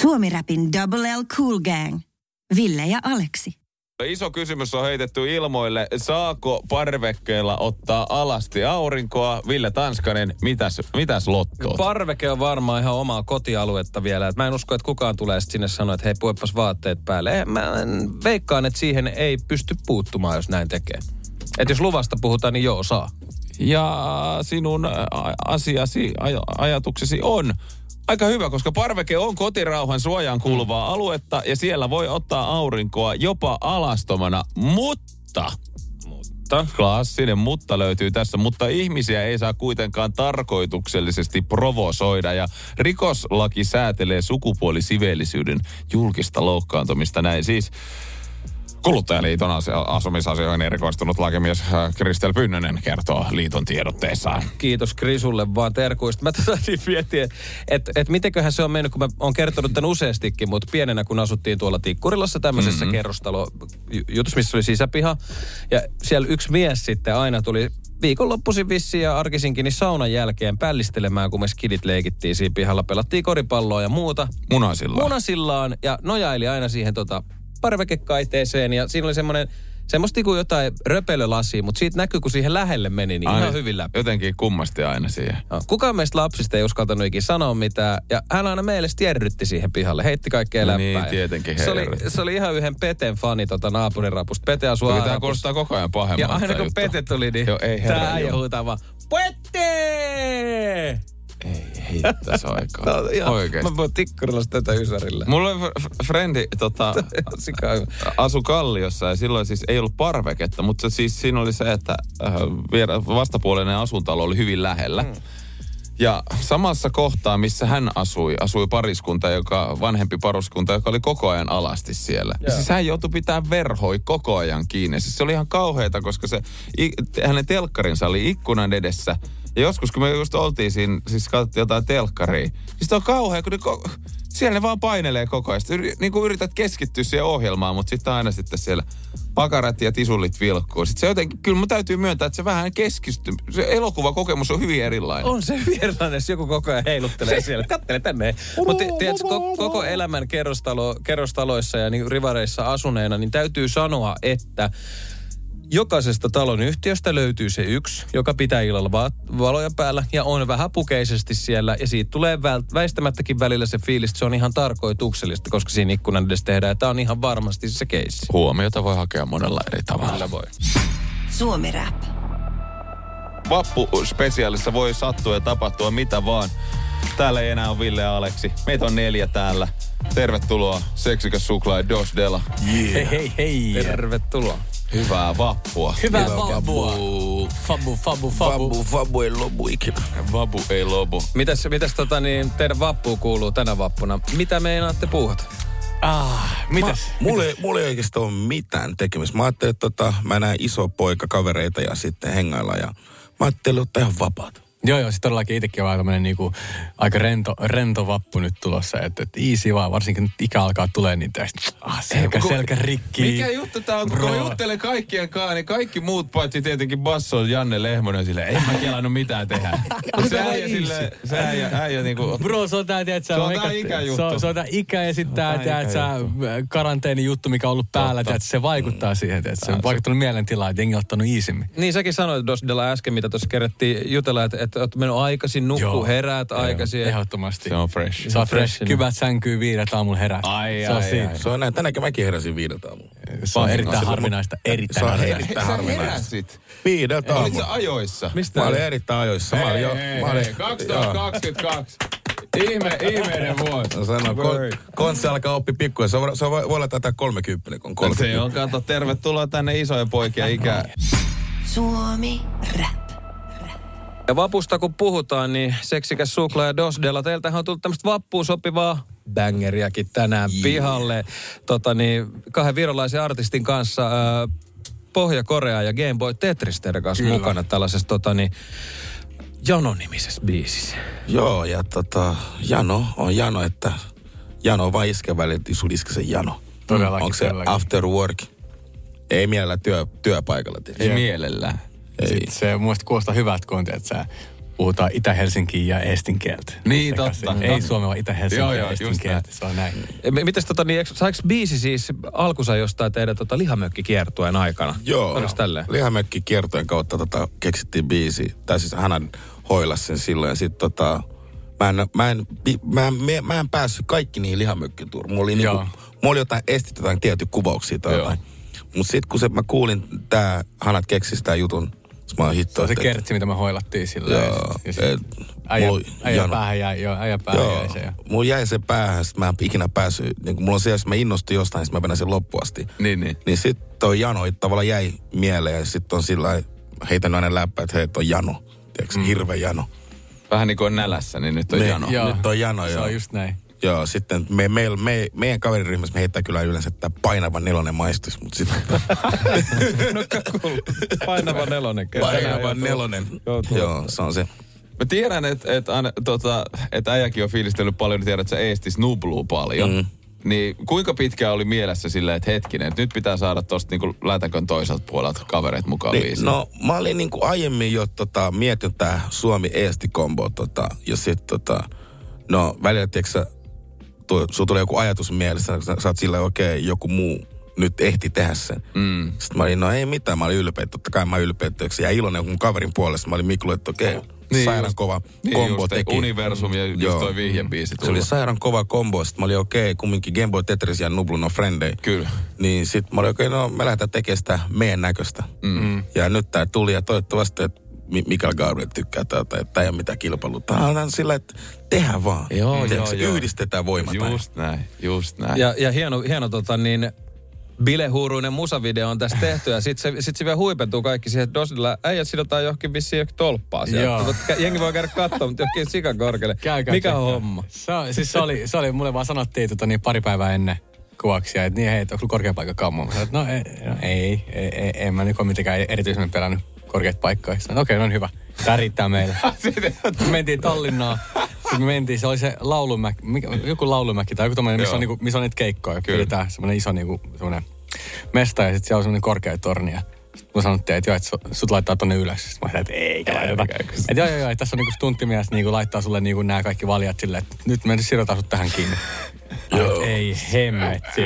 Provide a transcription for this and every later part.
Suomi Rapin Double L Cool Gang. Ville ja Aleksi. Iso kysymys on heitetty ilmoille. Saako parvekkeella ottaa alasti aurinkoa? Ville Tanskanen, mitäs lottoot? Parveke on varmaan ihan omaa kotialuetta vielä. Et mä en usko, että kukaan tulee sinne sanoa, että hei, puepas vaatteet päälle. Mä veikkaan, että siihen ei pysty puuttumaan, jos näin tekee. Että jos luvasta puhutaan, niin joo, saa. Ja sinun asiasi, ajatuksesi on aika hyvä, koska parveke on kotirauhan suojaan kuuluvaa aluetta ja siellä voi ottaa aurinkoa jopa alastomana, mutta klassinen mutta löytyy tässä, mutta ihmisiä ei saa kuitenkaan tarkoituksellisesti provosoida ja rikoslaki säätelee sukupuolisiveellisyyden julkista loukkaantumista näin siis. Kuluttajaliiton asumisasioihin erikoistunut lakimies Kristel Pyynnönen kertoo liiton tiedotteessaan. Kiitos Krisulle vaan terkuista. Mä mietin, että mitenköhän se on mennyt, kun mä oon kertonut tämän useastikin, mutta pienenä kun asuttiin tuolla Tikkurilassa tämmöisessä kerrostalojutussa, missä oli sisäpiha. Ja siellä yksi mies sitten aina tuli viikonloppuisin vissiin ja arkisinkin niin saunan jälkeen pällistelemään, kun me skidit leikittiin siinä pihalla. Pelattiin koripalloa ja muuta. Munasillaan. Ja nojaili aina siihen parvekekaiteeseen ja siinä oli semmoista kuin jotain röpelölasia, mutta siitä näkyy, kun siihen lähelle meni, niin ihan hyvin läpi. Jotenkin kummasti aina siihen. Kukaan meistä lapsista ei uskaltanut ikinä sanoa mitään, ja hän aina meille stierrytti siihen pihalle, heitti kaikkea läppää. Niin, tietenkin se oli ihan yhden Peten fani naapurirapusta. Pete asuu Arapusta. Tämä kuulostaa koko ajan pahemmalta. Ja aina kun juttu. Pete tuli, niin tämä ei huutaa vaan, Pete! Ei hittäisi aikaa. Oikeesti. Mä voin Tikkurilassa tätä ysärillä. Mulla oli frendi asui Kalliossa ja silloin siis ei ollut parveketta, mutta siis siinä oli se, että vastapuolinen asuntalo oli hyvin lähellä. Ja samassa kohtaa, missä hän asui pariskunta, vanhempi pariskunta, joka oli koko ajan alasti siellä. Ja siis hän joutui pitämään verhoi koko ajan kiinni. Siis se oli ihan kauheata, koska hänen telkkarinsa oli ikkunan edessä. Ja joskus, kun me just oltiin siinä, siis katsottiin jotain telkkaria, niin se on kauhea, kun siellä ne vaan painelee koko ajan. Niin kuin yrität keskittyä siihen ohjelmaan, mutta sitten aina sitten siellä pakarat ja tisullit vilkkuu. Sitten se jotenkin, kyllä mun täytyy myöntää, että se vähän keskistyy. Se elokuvakokemus on hyvin erilainen. On se hyvin erilainen, jos joku koko ajan heiluttelee siellä. Kattele tänne. Mutta tiedätkö, koko elämän kerrostaloissa ja niin rivareissa asuneena, niin täytyy sanoa, että jokaisesta talon yhtiöstä löytyy se yksi, joka pitää illalla valoja päällä ja on vähän pukeisesti siellä. Ja siitä tulee väistämättäkin välillä se fiilis, että se on ihan tarkoituksellista, koska siinä ikkunan edes tehdään. Tämä on ihan varmasti se keissi. Huomiota voi hakea monella eri tavalla. Voi. Suomi Rap. Vappuspesiaalissa voi sattua ja tapahtua mitä vaan. Täällä ei enää ole Ville ja Aleksi. Meitä on 4 täällä. Tervetuloa Seksikäs-Suklaa ja Dosdela. Yeah. Hei hei. Tervetuloa. Hyvää vappua. Hyvää vappua. Fabu. Vabu ei lopu ikinä. Vabu ei lopu. Mitäs teidän vappua kuuluu tänä vappuna? Mitä meinaatte puhuta? Mitäs? Mulla ei oikeastaan ole mitään tekemistä. Mä ajattelin, että mä näen iso poika kavereita ja sitten hengaillaan. Ja mä ajattelin, että ihan vapaata. Joo, sit todellakin itsekin on aika tämmöinen niinku, aika rento vappu nyt tulossa, että easy vaan, varsinkin nyt ikä alkaa tulee, niin tästä selkä rikki. Mikä juttu tää on, kun juttelen kaikkien kanssa, niin kaikki muut paitsi tietenkin bassoon Janne Lehmonen silleen, ei mä kelannut mitään tehdä. Se äijä niinku... Bro, se on tää, tiiätsä... Se on tää ikä ja sit tää, tiiätsä, karanteenijuttu, mikä on ollut päällä, tiiätsä, se vaikuttaa siihen, tiiätsä. Se on vaikuttanut mielentilaan, että jengi on ottanut iisimmin. Niin, säkin sanoit Dosdela äsken, mitä tuossa kerettiin jutella, että oot mennyt aikaisin, nukkuu, heräät aikaisin. Ehdottomasti. Se on fresh. Se on fresh. Kybät sänkyy 5 aamulla herää. Se on näin. Tänäänkin mäkin heräsin 5 aamulla. Se on erittäin harvinaista. Erittäin harvinaista. Sä heräsit 5 aamulla. Olit sä ajoissa? Mistä? Mä olin erittäin ajoissa. 2022. Ihmeinen vuosi. No sano, kontsi alkaa oppi pikkuja. Se voi olla tätä 30, kun 30. Se on, kato, tervetuloa tänne isoja poikia ikään. Suomi Rap. Ja vapusta kun puhutaan, niin Seksikäs-Suklaa ja Dosdela. Teiltähän on tullut tämmöistä vappuun sopivaa bängeriäkin tänään pihalle. Kahden virolaisen artistin kanssa Pohja-Korea ja Game Boy Tetris teidän kanssa mukana tällaisessa Jano-nimisessä biisissä. Joo, ja Jano on Jano, että Jano vaan iskä välillä, sun iskä se Jano. Todellakin. Onko se after work? Ei mielellä työpaikalla tietysti. Ei mielellään. Sitten se mun mielestä kuulostaa hyvältä kontia, että sä puhutaan Itä-Helsinkiin ja Eestin kieltä. Niin, totta. Ei Suomi, vaan Itä-Helsinkiin ja Eestin kieltä. Se on näin. Mites saiko biisi siis alkusa jostain teidän lihamökkikiertueen aikana? Joo, lihamökkikiertueen kautta keksittiin biisi. Tai siis Hanan hoilasi sen silloin. Ja sit mä en päässyt kaikki niihin lihamökkiturmaan. Mulla oli jotain estettä tai tiettyjä kuvauksia tai jotain. Mut sit kun mä kuulin tää, Hanat keksisi tää jutun, mä oon hitto. Se on se kertsi, mitä me hoilattiin silleen. Joo. Äijä päähän jäi se. Mulla jäi se päähän, sit mä en ikinä päässyt. Niin mulla on se, jos mä innostuin jostain, sit mä menen sen loppuun asti. Niin. Niin sit toi Jano tavallaan jäi mieleen ja sit on sillä heitänyt aina läppä, että hei, toi Jano. Tiedätkö, hirveä Jano. Vähän niin kuin on nälässä, niin nyt on Jano. Joo. Nyt on Jano, joo. Se on just näin. Joo, sitten meidän kaveriryhmässä me heittää kyllä yleensä, että painava nelonen maistuisi, mutta sitten... Painava nelonen. Painava nelonen. Joo, se on se. Mä tiedän, että äijäkin on fiilistellyt paljon, ja tiedät, että sä Eestis nubluu paljon. Mm. Niin kuinka pitkään oli mielessä silleen, että hetkinen, että nyt pitää saada tosta niinku lätäkön toiselta puolelta kavereet mukaan biisiin? No, mä olin niinku aiemmin jo mietin tää Suomi-Eesti-kombo, ja sit välillä, tiiäksä, sulla tulee joku ajatus mielessä, kun sä oot sillä okei, joku muu nyt ehti tehdä sen. Mm. Sitten mä olin, no ei mitään, mä olin ylpeä. Totta kai mä olin ylpeä, ja iloinen joku mun kaverin puolesta. Mä olin Miklu, että okei, niin sairaan kova kombo teki. Universum ja just toi vihjebiisi tullut. Se oli sairaan kova kombo. Sitten mä olin okei, kumminkin Game Boy Tetris ja Nublu no Friendei. Kyllä. Niin sit mä olin okei, no me lähdetään tekemään sitä meidän näköistä. Mm-hmm. Ja nyt tää tuli ja toivottavasti, että Mikael Gabriel tykkää täältä, että ei ole mitään kilpailua. Tämä on sillä, että tehdään vaan. Joo. Yhdistetään voimat. Just näin. Ja hieno bilehuuruinen musavideo on tässä tehty, ja sit se vielä huipentuu kaikki siihen, että Dosdella äijät sidotaan johonkin vissiin johonkin tolppaa sieltä. Jengi voi käydä katsomaan, mutta johonkin sikan korkealle. Mikä homma? Se oli, mulle vaan sanottiin pari päivää ennen kuvauksia, että niin hei, onko sulla korkea paikka kammoa? No ei, en mä nyt ole mitenkään erityisemmin pelännyt korkeat paikkoja. Okei, no on hyvä. Tää riittää meille. Me mentiin Tallinnaan. Sitten me mentiin, se oli se Laulumäki, joku Laulumäki tai joku tommoinen, missä on niitä keikkoja. Kyllä tää semmonen iso semmonen mesta ja sit siellä on semmonen korkea torni. Sitten mä sanottiin, että joo, että sut laittaa tonne ylös. Sitten mä sanoin, että eikä laiteta. Että joo, että tässä on niinku stunttimies niinku laittaa sulle niinku nää kaikki valjat silleen, että nyt me sidotaan sut tähän kiinni. Ei hemmetti.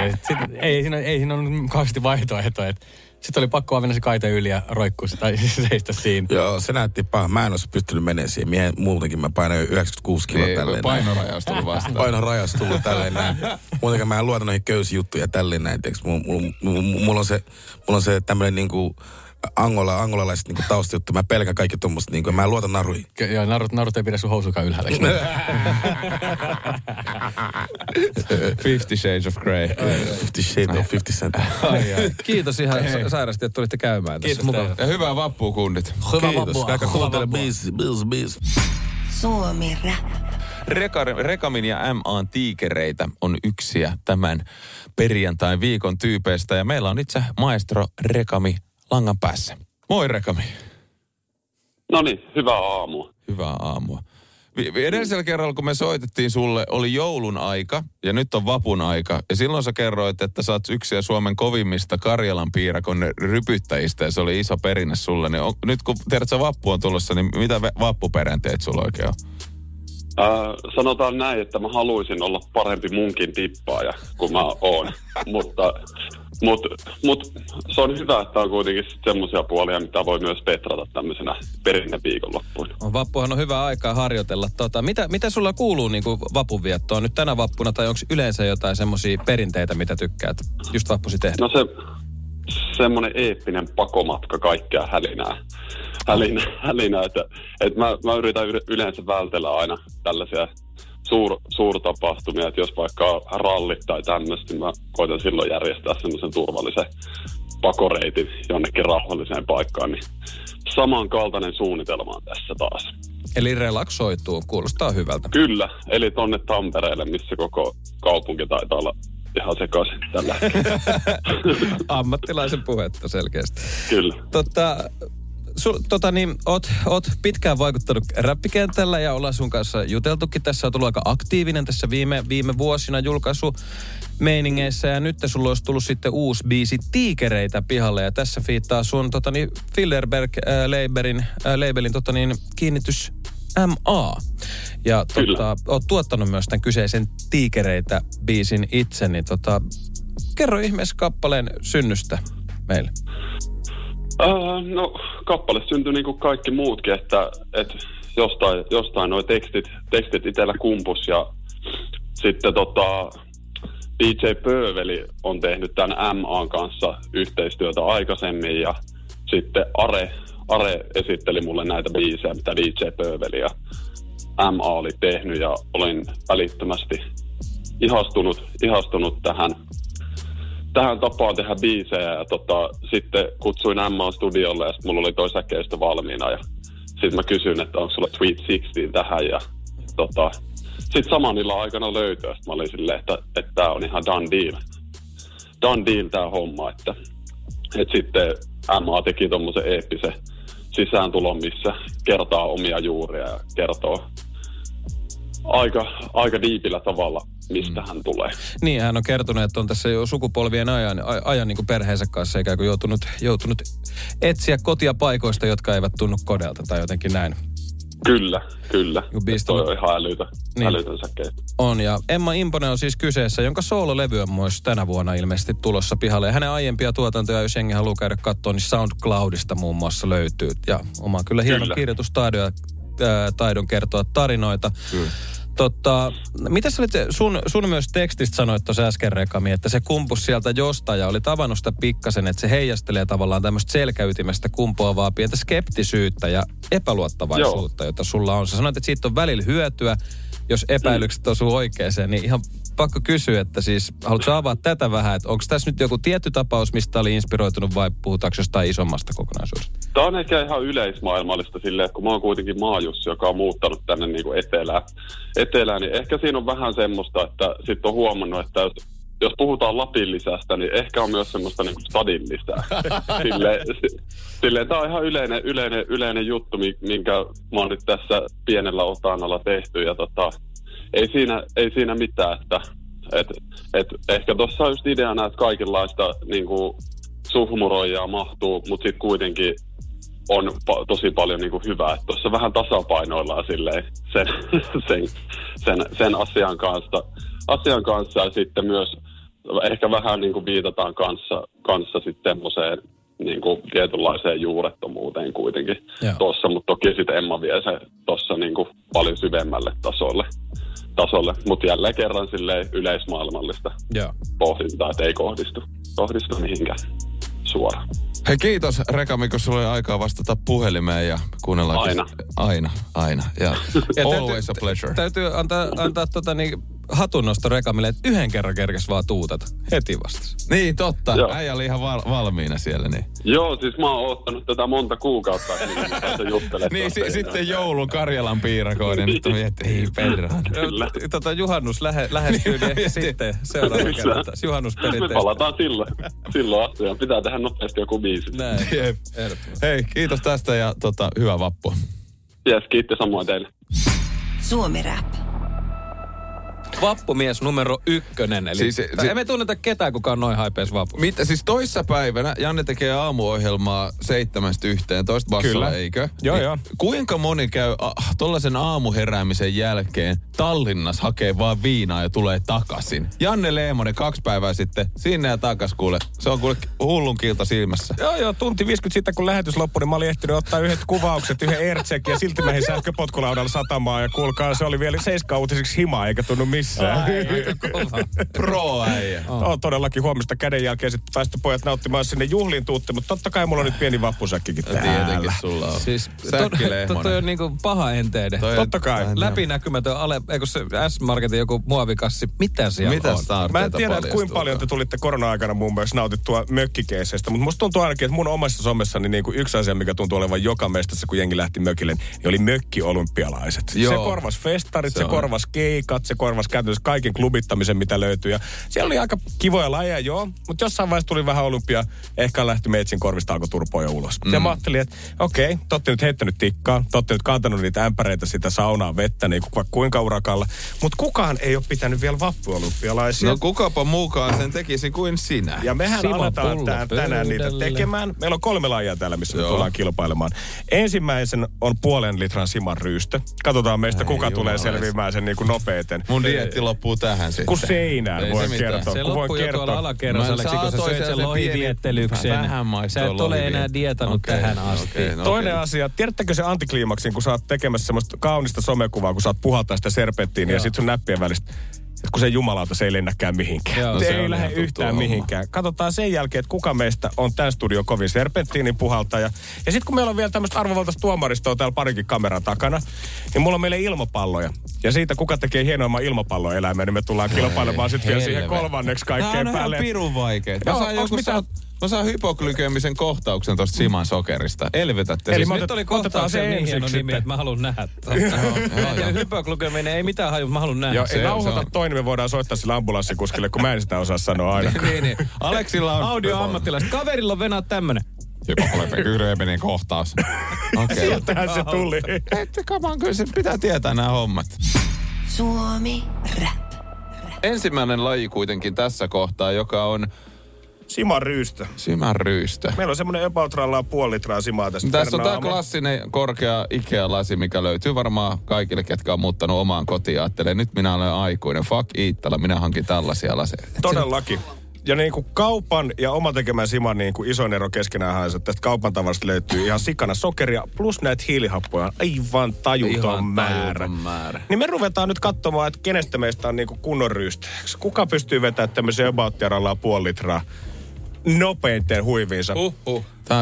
Ei siinä on kauheasti vaihtoehtoja, että sitten oli pakko vaan mennä se kaite yli ja roikkuu se tai seistä siinä. Joo, se näytti paha. Mä en olisi pystynyt menemään siihen. Muutenkin mä painoin 96 kiloa tälleen. Painorajaus tullut vastaan. Painorajaus tullut tälleen näin. Muutenkin mä en luota noihin köysijuttuja tälleen näin. Mulla on se tämmönen niinku angolalaiset niinku taustajuttu. Mä pelkän kaikki tommoset niinku. Mä en luota naruihin. Joo, narut ei pidä sun housukaan ylhäällä. 50 Shades of Grey. Kiitos ihan sairasti, että tulitte käymään tässä. Kiitos. Ja hyvää vappua, kundit. Hyvää vappua. Kiitos. Kuuntele biisi. Suomi Rap. Rekamin ja MA:n tiikereitä on yksiä tämän perjantain viikon tyypeistä. Ja meillä on itse maestro Rekami langan päässä. Moi Rekami. Noniin, hyvää aamua. Hyvää aamua. Edellisellä kerralla, kun me soitettiin sulle, oli joulun aika ja nyt on vapun aika. Ja silloin sä kerroit, että sä oot yksiä Suomen kovimmista Karjalan piirakon rypyttäjistä ja se oli iso perinne sulle. Niin nyt kun tiedät, sä vappu on tulossa, niin mitä vappuperinteet sulla oikein on? Sanotaan näin, että mä haluaisin olla parempi munkin tippaaja kuin mä oon. Mutta se on hyvä, että on kuitenkin semmoisia puolia, mitä voi myös petrata tämmöisenä perinneviikonloppuun. Vappuhan on hyvä aikaa harjoitella. Mitä sulla kuuluu niinku vapunviettoon nyt tänä vappuna, tai onko yleensä jotain semmoisia perinteitä, mitä tykkäät just vappusi tehdä? No semmoinen eeppinen pakomatka kaikkea hälinää että mä yritän yleensä vältellä aina tällaisia suurtapahtumia, että jos vaikka rallit tai tämmöistä, niin mä koitan silloin järjestää semmoisen turvallisen pakoreitin jonnekin rauhalliseen paikkaan, niin samankaltainen suunnitelma on tässä taas. Eli relaksoituu, kuulostaa hyvältä. Kyllä, eli tonne Tampereelle, missä koko kaupunki taitaa olla ihan sekaisin tällä hetkellä. Ammattilaisen puhetta selkeästi. Kyllä. Oot pitkään vaikuttanut räppikentällä ja ollaan sun kanssa juteltukin. Tässä on tullut aika aktiivinen tässä viime vuosina julkaisumeiningeissä ja nyt sulla olisi tullut sitten uusi biisi Tiikereitä pihalle ja tässä fiittaa sun Fillerberg-labelin kiinnitys MA. Ja oot tuottanut myös tämän kyseisen Tiikereitä-biisin itse, niin kerro ihmeessä kappaleen synnystä meille. No, kappale syntyi niin kuin kaikki muutkin, että jostain nuo tekstit itsellä kumpus ja sitten DJ Pöveli on tehnyt tämän MAn kanssa yhteistyötä aikaisemmin ja sitten Are esitteli mulle näitä biisejä, mitä DJ Pöveli ja MA oli tehnyt ja olin välittömästi ihastunut tähän tapaan tehdä biisejä ja sitten kutsuin Emmaa studiolle ja sitten mulla oli toi säkeistö valmiina ja sitten mä kysyin, että onko sulla Tweet 16 tähän ja sitten saman illan aikana löytyi ja sitten mä olin silleen, että tää on ihan done deal tää homma, että sitten Emmaa teki tommosen eeppisen sisääntulon, missä kertaa omia juuria ja kertoo aika diipillä tavalla, mistä hän tulee. Niin, hän on kertonut, että on tässä jo sukupolvien ajan niin kuin perheensä kanssa ikään kuin joutunut etsiä kotia paikoista, jotka eivät tunnu kodelta tai jotenkin näin. Kyllä. Toi on ihan älytön säkeet. On, ja Emma Imponen on siis kyseessä, jonka soololevy on myös tänä vuonna ilmeisesti tulossa pihalle. Ja hänen aiempia tuotantoja, jos jengi haluaa käydä katsoa, niin SoundCloudista muun muassa löytyy. Ja oma kyllä hieno kirjoitustaidon kertoa tarinoita. Kyllä. Mitä sä olit, sun myös tekstistä sanoit tuossa äsken, Rekami, että se kumpus sieltä jostain ja oli tavannut sitä pikkasen, että se heijastelee tavallaan tämmöistä selkäytimestä kumpuavaa pientä skeptisyyttä ja epäluottavaisuutta, jota sulla on. Sä sanoit, että siitä on välillä hyötyä, jos epäilykset osuu oikeeseen, niin ihan pakko kysyä, että siis haluatko avaa tätä vähän, että onko tässä nyt joku tietty tapaus, mistä oli inspiroitunut vai puhutaanko jostain isommasta kokonaisuudesta? Tämä on ehkä ihan yleismaailmallista silleen, kun mä oon kuitenkin maajussi, joka on muuttanut tänne niin kuin etelään, niin ehkä siinä on vähän semmoista, että sitten on huomannut, että jos puhutaan Lapin lisästä, niin ehkä on myös semmoista niin kuin stadin lisää. Silleen tämä on ihan yleinen juttu, minkä mä oon nyt tässä pienellä otanalla tehty ja Ei siinä mitään, että ehkä tuossa on just ideana, että kaikenlaista niin kuin suhmuroijaa mahtuu, mutta sitten kuitenkin on tosi paljon niin kuin hyvää. Että tuossa vähän tasapainoillaan silleen sen asian kanssa ja sitten myös ehkä vähän niin kuin viitataan kanssa sitten semmoiseen niin kuin tietynlaiseen juurettomuuteen kuitenkin tuossa, mutta toki sitten Emma vie se tuossa niin kuin paljon syvemmälle tasolle, mutta jälleen kerran silleen yleismaailmallista pohdintaa, että ei kohdistu mihinkään suoraan. Hei, kiitos Rekami, kun sulla oli aikaa vastata puhelimeen ja kuunnellaan. Aina. Yeah. Always a pleasure. Täytyy antaa hatunnosto Rekamille, että yhden kerran kerkes vaan tuutata. Heti vastas. Niin, totta. Äijä oli ihan valmiina siellä. Niin. Joo, siis mä oon ottanut tätä monta kuukautta. Niin, sitten joulun Karjalan piirakoinen. Nyt miettii, ei perhaan. Juhannus lähestyy sitten seuraava kerran. Juhannusperinteistä. Me palataan silloin asiaan. Pitää tehdä nopeasti joku biisi. Näin. Hei, kiitos tästä ja hyvää vappua. Yes, kiitos samoin teille. Suomi Rap. Vappumies numero 1. Eli siis, emme tunneta ketään, kuka on noin haipees vappu. Mitä? Siis toissapäivänä Janne tekee aamuohjelmaa 7-1, bassolla, eikö? Joo. Kuinka moni käy tollasen aamuheräämisen jälkeen Tallinnassa hakee vaan viinaa ja tulee takaisin? Janne Lehmonen 2 päivää sitten, sinne ja takas kuule. Se on kuule hullun kilta silmässä. Joo, 1:50 sitten kun lähetys loppui, niin mä olin ehtinyt ottaa yhdet kuvaukset, yhden aircheckin ja silti mehin sähköpotkulaudalla satamaan. Ja kuulkaa, se oli vielä 7 uutisiksi himaa, eikä tunnu mitään. Pro-äijä. On todellakin huomista kädenjälkeen sitten päästä pojat nauttimaan sinne juhliin tuutti, mutta totta kai mulla on nyt pieni vappusäkkikin täällä. Tietenkin sulla on. Siis, toi on niinku paha enteinen. Totta kai. Läpinäkymätön eikö se S-Marketin joku muovikassi, mitä siellä on? Mä en tiedä, että kuinka paljon te tulitte korona-aikana muun muassa nautittua mökkikeiseistä, mutta musta tuntuu ainakin, että mun omassa somessani niin kuin yksi asia, mikä tuntuu olevan joka mestassa, kun jengi lähti mökille, niin oli mökkiolympialaiset. Joo. Se korvas festarit, se korvas keikat, se korvas käytännössä kaiken klubittamisen, mitä löytyy. Ja siellä oli aika kivoja lajeja, joo, mutta jossain vaiheessa tuli vähän olympia, ehkä lähti meitsin korvista alkoi turpoa jo ulos. Ja mä ajattelin, että okei, te ootte nyt heittänyt tikkaa, te ootte nyt kantanut niitä ämpäreitä sitä saunaa vettä, niin kuin kuinka urakalla. Mutta kukaan ei ole pitänyt vielä vappuolympialaisia. No kukapa muukaan sen tekisi kuin sinä. Ja mehän aletaan tänään niitä tekemään. Meillä on 3 lajia täällä, missä me tullaan kilpailemaan. Ensimmäisen on 0,5 litran siman ryystö. Katsotaan meistä, kuka tulee selviämään sen niin kuin nopeiten. Mun dieetti loppuu tähän sitten. Kun seinään voi kertoa. Se loppuu jo tuolla alakerrasaleksi, kun sä söit sen lohiviettelyksen. Sä et ole enää dietannut tähän asti. Toinen asia, tiedättekö se antikliimaksin, kun sä oot tekemässä semmoista kaunista somekuvaa, kun sä oot puhaltaa sitä serpenttiin ja sit sun näppien välistä. Kun se jumalauta, se ei lennäkään mihinkään. Joo, se ei lähde yhtään mihinkään. Homma. Katsotaan sen jälkeen, että kuka meistä on tämän studion kovin serpenttiinin puhaltaja. Ja sitten kun meillä on vielä tämmöistä arvovaltaista tuomaristoa täällä parinkin kameran takana, niin mulla on meille ilmapalloja. Ja siitä, kuka tekee hienoimman ilmapalloeläimiä, niin me tullaan kilpailemaan sitten vielä siihen kolmanneksi kaikkeen päälle. Nämä on ihan pirun vaikeet. Mä saan hypoglykemisen kohtauksen tosta siman sokerista. Elvytätte. Eli siis nyt oli kohtauksia niin hieno nimi, että mä haluun nähdä. Ja hypoglykeminen ei mitään haju, mä haluun nähdä. Joo, ei nauhoita toi, niin me voidaan soittaa sille ambulanssikuskille, kun mä en sitä osaa sanoa ainakaan. Niin. Aleksilla on audioammattilaiset. Kaverilla on venaa tämmönen. Hypoglykeminen kohtaus. Okei. Sieltähän se tuli. Ette kaman, kyllä se pitää tietää nämä hommat. Suomi Rap. Ensimmäinen laji kuitenkin tässä kohtaa, joka on Siman ryystö. Meillä on semmoinen epäutralla 0,5 litraa simaa tästä. Tässä on tämä klassinen korkea Ikea-lasi, mikä löytyy varmaan kaikille, ketkä on muuttanut omaan kotiin. Ajattelee, nyt minä olen aikuinen. Fuck Iittala, minä hankin tällaisia laseja. Todellakin. Ja niin kuin kaupan ja oma tekemän siman niin kuin isoin ero keskenään, että tästä kaupan tavarasta löytyy ihan sikana sokeria, plus näitä hiilihappoja, aivan tajuton määrä. Niin me ruvetaan nyt katsomaan, että kenestä meistä on niin kuin kunnon ryystäjäksi. Kuka pystyy vetämään tämmöisen about-jarallaan 0,5 litraa? Nopeinten huiviinsa.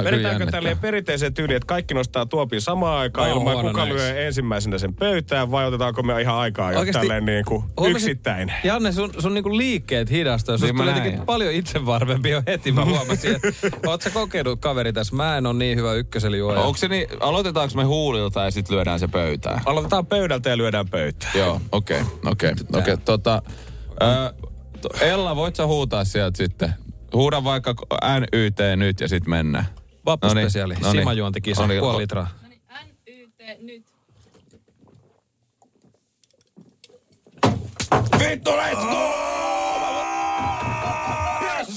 Vedetäänkö tälleen perinteiseen tyyliin, että kaikki nostaa tuopin samaan aikaan ilman kuka lyö ensimmäisenä sen pöytään, vai otetaanko me ihan aikaa jo tälleen niin kuin yksittäin? Janne, sun niin kuin liikkeet hidastaa. Susta tulee jotenkin paljon itsevarmempi jo heti. Mä huomasin, että oot sä kokenut kaveri tässä? Mä en ole niin hyvä ykköselijuoja. Onko se niin, aloitetaanko me huulilta ja sit lyödään se pöytään? Aloitetaan pöydältä ja lyödään pöytään. Joo, okei. Ella, voit sä huutaa sieltä sitten? Huuda vaikka NYT nyt ja sitten mennään. Vappuspesiaali, simajuontikisa, 0,5 litraa. NYT nyt. Vittu, let's go! Yes!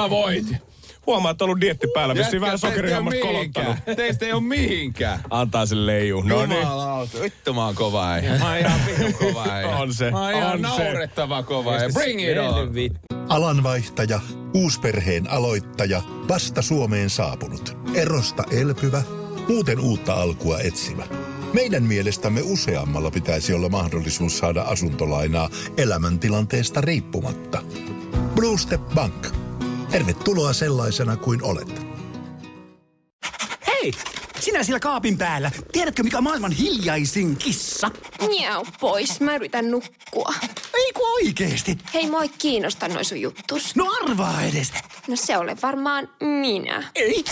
Mä voitin. Huomaa, että on ollut dieetti päällä. Vissiin vähän sokerihammasta kolottanut. Teistä ei oo mihinkään. Antaa sen leijun. Jumalauta. Vittu, mä oon kova äijä. Mä oon ihan vittu kova äijä. Mä oon ihan naurettava kova äijä. Bring it on! Alanvaihtaja, uusperheen aloittaja, vasta Suomeen saapunut, erosta elpyvä, muuten uutta alkua etsimä. Meidän mielestämme useammalla pitäisi olla mahdollisuus saada asuntolainaa elämäntilanteesta riippumatta. Bluestep Bank. Tervetuloa sellaisena kuin olet. Hei! Sinä siellä kaapin päällä. Tiedätkö, mikä on maailman hiljaisin kissa? Miau pois. Mä yritän nukkua. Eiku oikeesti? Hei, moi kiinnostaa noi sun juttus. No arvaa edes. No se ole varmaan minä. Ei.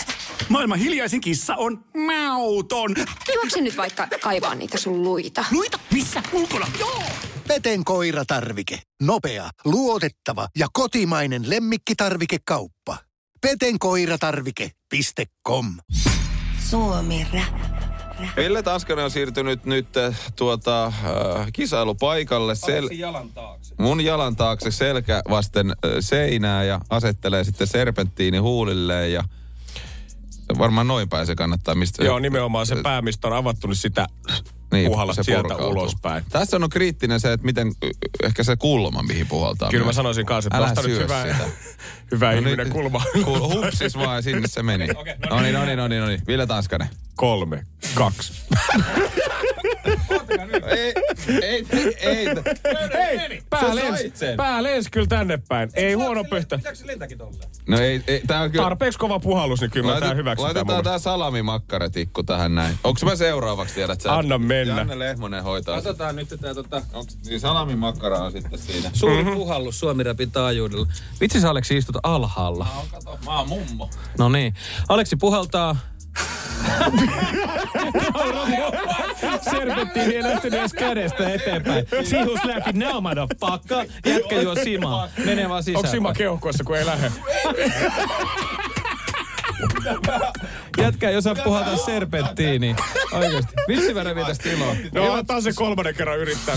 Maailman hiljaisin kissa on mauton. Juokse nyt vaikka kaivaa niitä sun luita. Luita? Missä? Ulkona? Joo! Peten Koiratarvike. Nopea, luotettava ja kotimainen lemmikkitarvikekauppa. Petenkoiratarvike.com Suomi Rap. Ville Tanskanen on siirtynyt nyt kisailupaikalle. Jalan taakse. Mun jalan taakse selkä vasten seinää ja asettelee sitten serpenttiini huulilleen ja varmaan noin päin se kannattaa. Mistä joo, nimenomaan se pää, mistä on avattu, niin sitä niin, puhallat sieltä purkautuu ulospäin. Tässä on kriittinen se, että miten ehkä se kulma, mihin puhaltaa. Kyllä mä sanoisin kanssa, että tuosta nyt hyvä ihminen kulma. Hupsis vaan sinne se meni. Okay, no niin. Ville Tanskanen. 3, 2. Ottakaa nyt. Ei. Hei, pää lensi kyllä tänne päin. Ei huono pöhtö. Pitääkö se lentäkin tolleen? No ei, tää on kyllä... Tarpeeksi kova puhallus, niin kyllä tää hyväksytään. Laitetaan tää salamimakkaratikku tähän näin. Onks mä seuraavaksi tiedät sä? Anna mennä. Janne Lehmonen hoitaa. Katsotaan nyt tää niin salamimakkara on sitten siinä. Suuri puhallus Suomi Rapin taajuudella. Vitsi sä Aleksi istut alhaalla. Mä oon kato, mä oon mummo. No niin. Aleksi puhaltaa. Servettiin ei lähtenyt edes kädestä eteenpäin. Sihus läpi, now motherfucker. Jätkä juo simaa. Menee vaan sisään. Onko sima keuhkoissa, kun ei lähde? Jätkä ei osaa puhata serpenttiiniin. Oikeesti. Vitsi mä revitäs tiloa. No antaa se kolmannen kerran yrittää.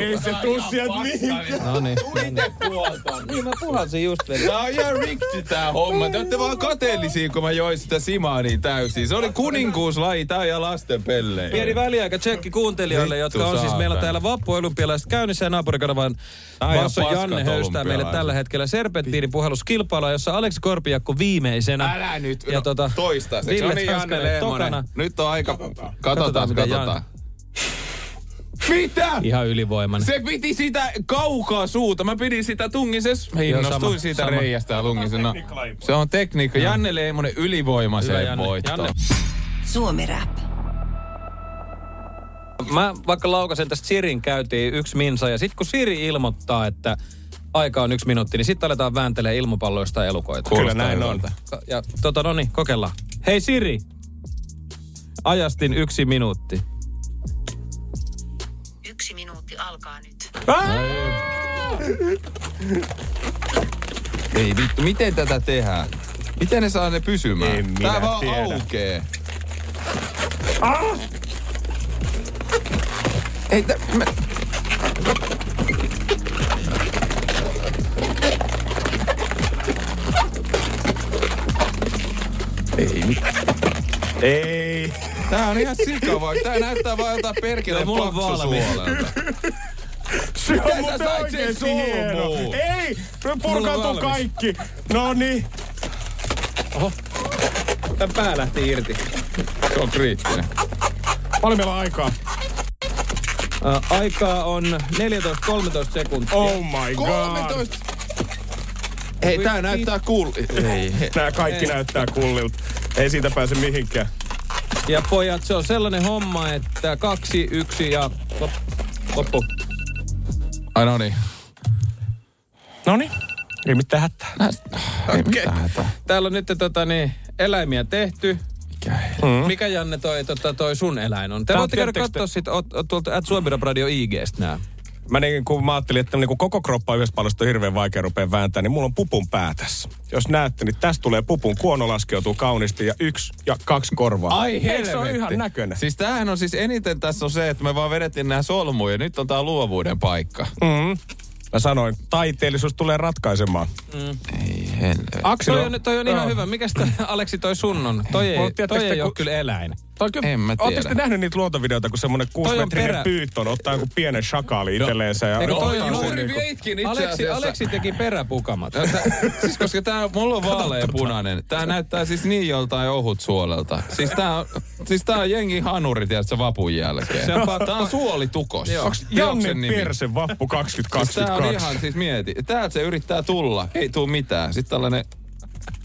Ei se tuu sieltä mihinkään. Noniin. Tuite puoltaan. Niin mä puhalsin just vielä. Tää on ihan rikki tää homma. Te ootte vaan kateellisia kun mä join sitä simaa niin täysin. Se oli kuninkuuslaji. Tää on ihan lasten pelleen. Pieni väliaika tsekki kuuntelijoille, jotka on siis meillä täällä vappuolympialaiset käynnissä ja naapurikanavan Vasso Janne höystää meille tällä hetkellä serpenttiinipuhalluskilpailua, jossa Aleksi Korpiakko viimeisenä. Älä nyt. Ja toistaiseksi. Ville Tanskanen tokana. Nyt on aika... Katsotaan. Mitä? Ihan ylivoimainen. Se piti sitä kaukaa suuta. Mä pidin sitä tungisessa. Innostuin siitä reiästä tungisena. Se on tekniikka. Janne Lehmonen ylivoimaiseen voittoon. Suomi Rap. Mä vaikka laukasen tästä Sirin käytiin yksi minsa. Ja sit kun Siri ilmoittaa, että... Aika on 1 minuutti, niin sitten aletaan vääntelee ilmapalloista ja elukoita. Kuulostaa kyllä näin ilmalta. On. Ja noniin, kokeillaan. Hei Siri! Ajastin 1 minuutti. 1 minuutti alkaa nyt. Ei vittu, miten tätä tehdään? Miten ne saa ne pysymään? En minä tiedä. Tää vaan aukee. Ei Ei. Tää on ihan sikavaa. Tää näyttää vaan jotain perkeleen paksusuolelta. Se on muuten oikeesti hieno. Ei! Me purkautuu kaikki. Noniin. Oho. Tän pää lähti irti. Se on kriittinen. Paljon meillä on aikaa? Aikaa on 14-13 sekuntia. Oh my god. 13. Hei, tää näyttää kullilta. Nää kaikki näyttää kullilta. Ei siitä pääse mihinkään. Ja pojat, se on sellainen homma, että 2, 1 ja loppu. Ai noniin. Noniin. Ei mitään hätää. Ei mitään hätää. Täällä on nyt eläimiä tehty. Mikä Janne toi sun eläin on? Te voitte käydä katsoa sit tuolta Suomi Rap Radio IG:stä nää. Mä ajattelin, että niin koko kroppaa yhdessä pallosta on hirveän vaikea rupea vääntää, niin mulla on pupun pää tässä. Jos näette, niin tästä tulee pupun. Kuono laskeutuu kauniisti ja 1 ja 2 korvaa. Ai helvetti. Se on ihan näköinen. Siis tämähän on eniten tässä on se, että me vaan vedettiin nämä solmuja ja nyt on tää luovuuden paikka. Mä sanoin, taiteellisuus tulee ratkaisemaan. Ei helvetti. Toi on ihan hyvä. Mikäs toi, Aleksi, toi sun on? Toi ei ole kyllä eläin. En mä tiedä. Ootte sitten nähnyt niitä luontovideoita, kun semmonen 6-metrinen pyytton ottaa joku pienen shakaali itselleensä. Ja toi on juuri veitkin itse asiassa. Aleksi teki peräpukamat. Siis koska tää, mulla on vaaleanpunainen. Tää näyttää siis niin joltain ohutsuolelta. Siis tää on jengi hanuri, tiedätkö, vapun jälkeen. Tää on suolitukos. Janne Persen vappu 2022. Tää on ihan, siis mieti. Täältä se yrittää tulla. Ei tuu mitään. Sitten tällainen...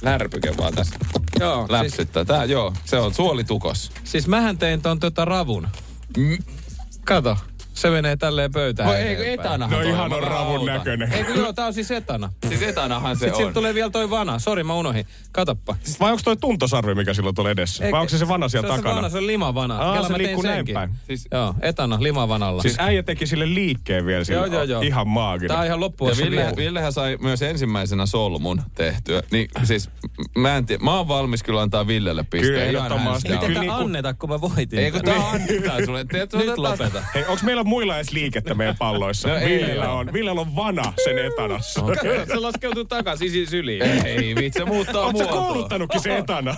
Lärpyke vaan tässä. Joo. Läpsyttää. Siis, se on suolitukos. Siis mähän tein ton ravun. Kato. Se menee tälleen pöytään. Ei etanahan. No ihan on ravun näköinen. Ei kun joo, tää on siis etana. Siis etanahan se on. Sitten tulee vielä toi vana. Sori, mä unohin. Katoppa. Vai onko toi tuntosarvi, mikä silloin tuolla edessä? Vai onko se vana siellä takana? Se on se vana, se on limavana. Se liikkuu näin päin. Siis, joo, etana limavanalla. Siis äijä teki sille liikkeen vielä silloin. Joo. Ihan maaginen. Tää on ihan loppuun. Villehän sai myös ensimmäisenä solmun tehtyä. Niin siis, mä en tiedä. Mä oon valmis kyllä antaa Villelle pisteen. Kyllä, ehdottomasti. Mitä anneta, kun mä voitin? Eikö tää annetaan sulle? Nyt lopeta. Muilla edes liikettä meidän palloissa. No Villellä on vana sen etanassa. Okay. Se laskeutuu takaisin syliin. Ei vitsi, muuttaa muotoa. Oletko kouluttanutkin se etana?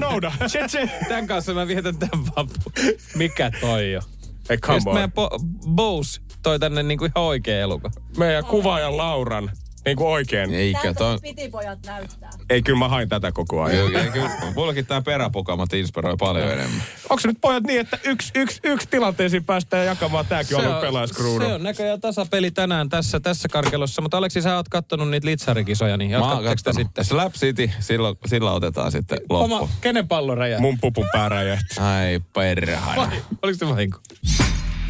Nouda. Tän kanssa mä vietän tän vappu. Mikä toi on? Hey, come on. Meidän Bose toi tänne niinku ihan oikea eluko. Meidän kuvaajan Lauran Niin kuin oikein. Tältä on... piti pojat näyttää. Ei, kyllä mä hain tätä koko ajan. Mullakin tää peräpokamat inspiroi paljon enemmän. Onko se nyt pojat niin, että yksi tilanteisiin päästään jakamaan tääkin ollut pelaiskruunu? Se on näköjään tasapeli tänään tässä karkelossa. Mutta Aleksi, sä oot kattonut niitä litsarikisoja, niin jatkatteko te sitten? Slap City, sillä otetaan sitten loppu. Oma, kenen pallo räjähti? Mun pupun pää räjähti. Ai perhana. Oliko se vahinko?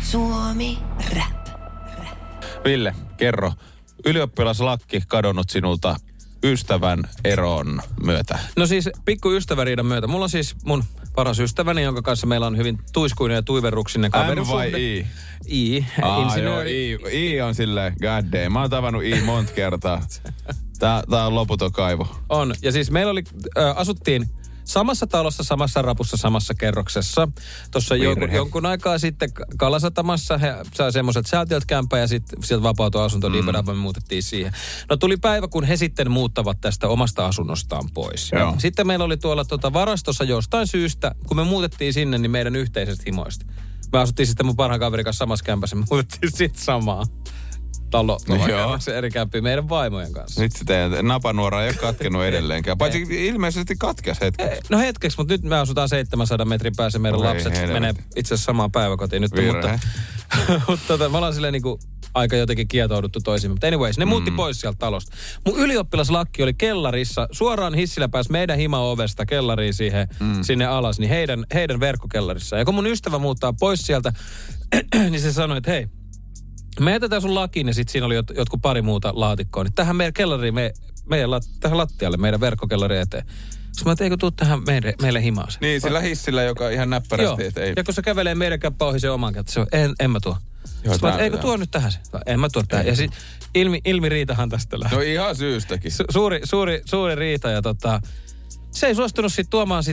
Suomi Rap. Ville, kerro. Ylioppilaslakki kadonnut sinulta ystävän eron myötä. No siis pikku ystäväriidan myötä. Mulla on siis mun paras ystäväni, jonka kanssa meillä on hyvin tuiskuinen ja tuiverruksinen kaverisuhde. M vai I? I. Insinööri. Joo, I on silleen god damn. Mä oon tavannut I monta kertaa. Tää on loputon kaivo. On. Ja siis meillä oli, asuttiin samassa talossa, samassa rapussa, samassa kerroksessa. Tuossa jonkun aikaa sitten Kalasatamassa he sai semmoiset säätiöt kämpää ja sitten sieltä vapautui asunto, me muutettiin siihen. No tuli päivä, kun he sitten muuttavat tästä omasta asunnostaan pois. Joo. Sitten meillä oli tuolla varastossa jostain syystä, kun me muutettiin sinne, niin meidän yhteisestä himoista. Me asuttiin sitten mun parhaan kaverin kanssa samassa kämpässä, me muutettiin sitten samaa. Se eri kämpi meidän vaimojen kanssa. Nyt se teidän napanuora ei ole katkenut edelleenkään. Paitsi ilmeisesti katkesi hetkeksi. No hetkeksi, mutta nyt me asutaan 700 metrin päässä. Meidän lapset menee itse asiassa samaan päiväkotiin nyt. Virhe. Mutta me ollaan silleen niinku aika jotenkin kietouduttu toisimme. Mutta anyways, ne muutti pois sieltä talosta. Mun ylioppilaslakki oli kellarissa. Suoraan hissillä pääsi meidän himaovesta kellariin sinne alas. Niin heidän verkkokellarissa. Ja kun mun ystävä muuttaa pois sieltä, niin se sanoi, että hei, me jätetään sun lakiin, ja sitten siinä oli jotkut pari muuta laatikkoa. Niin tähän meidän kellariin, tähän lattialle, meidän verkkokellariin eteen. Sitten mä ajattelin, eikö tuu tähän meille himaaseen. Niin, sillä hissillä, joka ihan näppärästi. Joo, ja kun se kävelee meidän käppä ohi sen oman kättä, se on, en mä tuo. Joo, mä eikö tuo nyt tähän? En mä tuo tähän. Ja sitten ilmiriitahan tästä lähtee. No ihan syystäkin. Suuri riita, ja se ei suostunut sitten tuomaan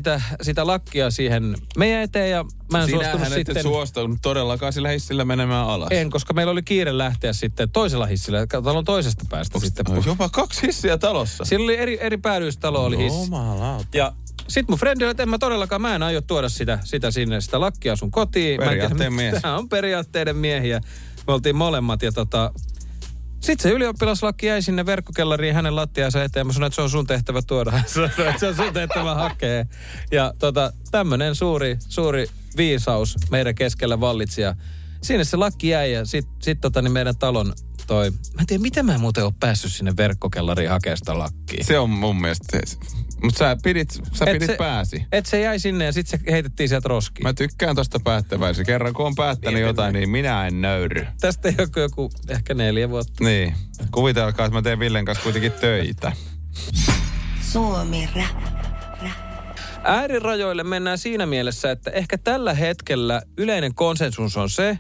sitä lakkia siihen meidän eteen, ja mä en suostunut sitten... Sinähän et suostunut todellakaan sillä hissillä menemään alas. En, koska meillä oli kiire lähteä sitten toisella hissillä, talon toisesta päästä. Jopa kaksi hissiä talossa. Sillä oli eri päädyystalo oli hissi. Jumalauta. Ja sit mun frendi oli, että mä en aio tuoda sitä sinne, sitä lakkia sun kotiin. Periaatteen mies. Tämä on periaatteiden miehiä. Me oltiin molemmat, ja sitten se ylioppilaslaki jäi sinne verkkokellariin hänen lattiansa eteen. Mä sanoin, että se on sun tehtävä tuoda. Se on sun tehtävä hakea. Ja tämmönen suuri viisaus meidän keskellä vallitsi. Ja sinne se lakki jäi, ja sit niin meidän talon mä en tiedä, miten mä muuten oon päässyt sinne verkkokellariin hakemaan sitä lakkiin. Se on mun mielestä. Mutta sä pidit pääsi. Et se jäi sinne, ja sit se heitettiin sieltä roskiin. Mä tykkään tosta päättäväisiä. Kerran kun on päättänyt jotain, niin minä en nöyry. Tästä ei joku ehkä 4 vuotta. Niin. Kuvitelkaa, että mä teen Villen kanssa kuitenkin töitä. Suomi Rap. Äärirajoille mennään siinä mielessä, että ehkä tällä hetkellä yleinen konsensus on se,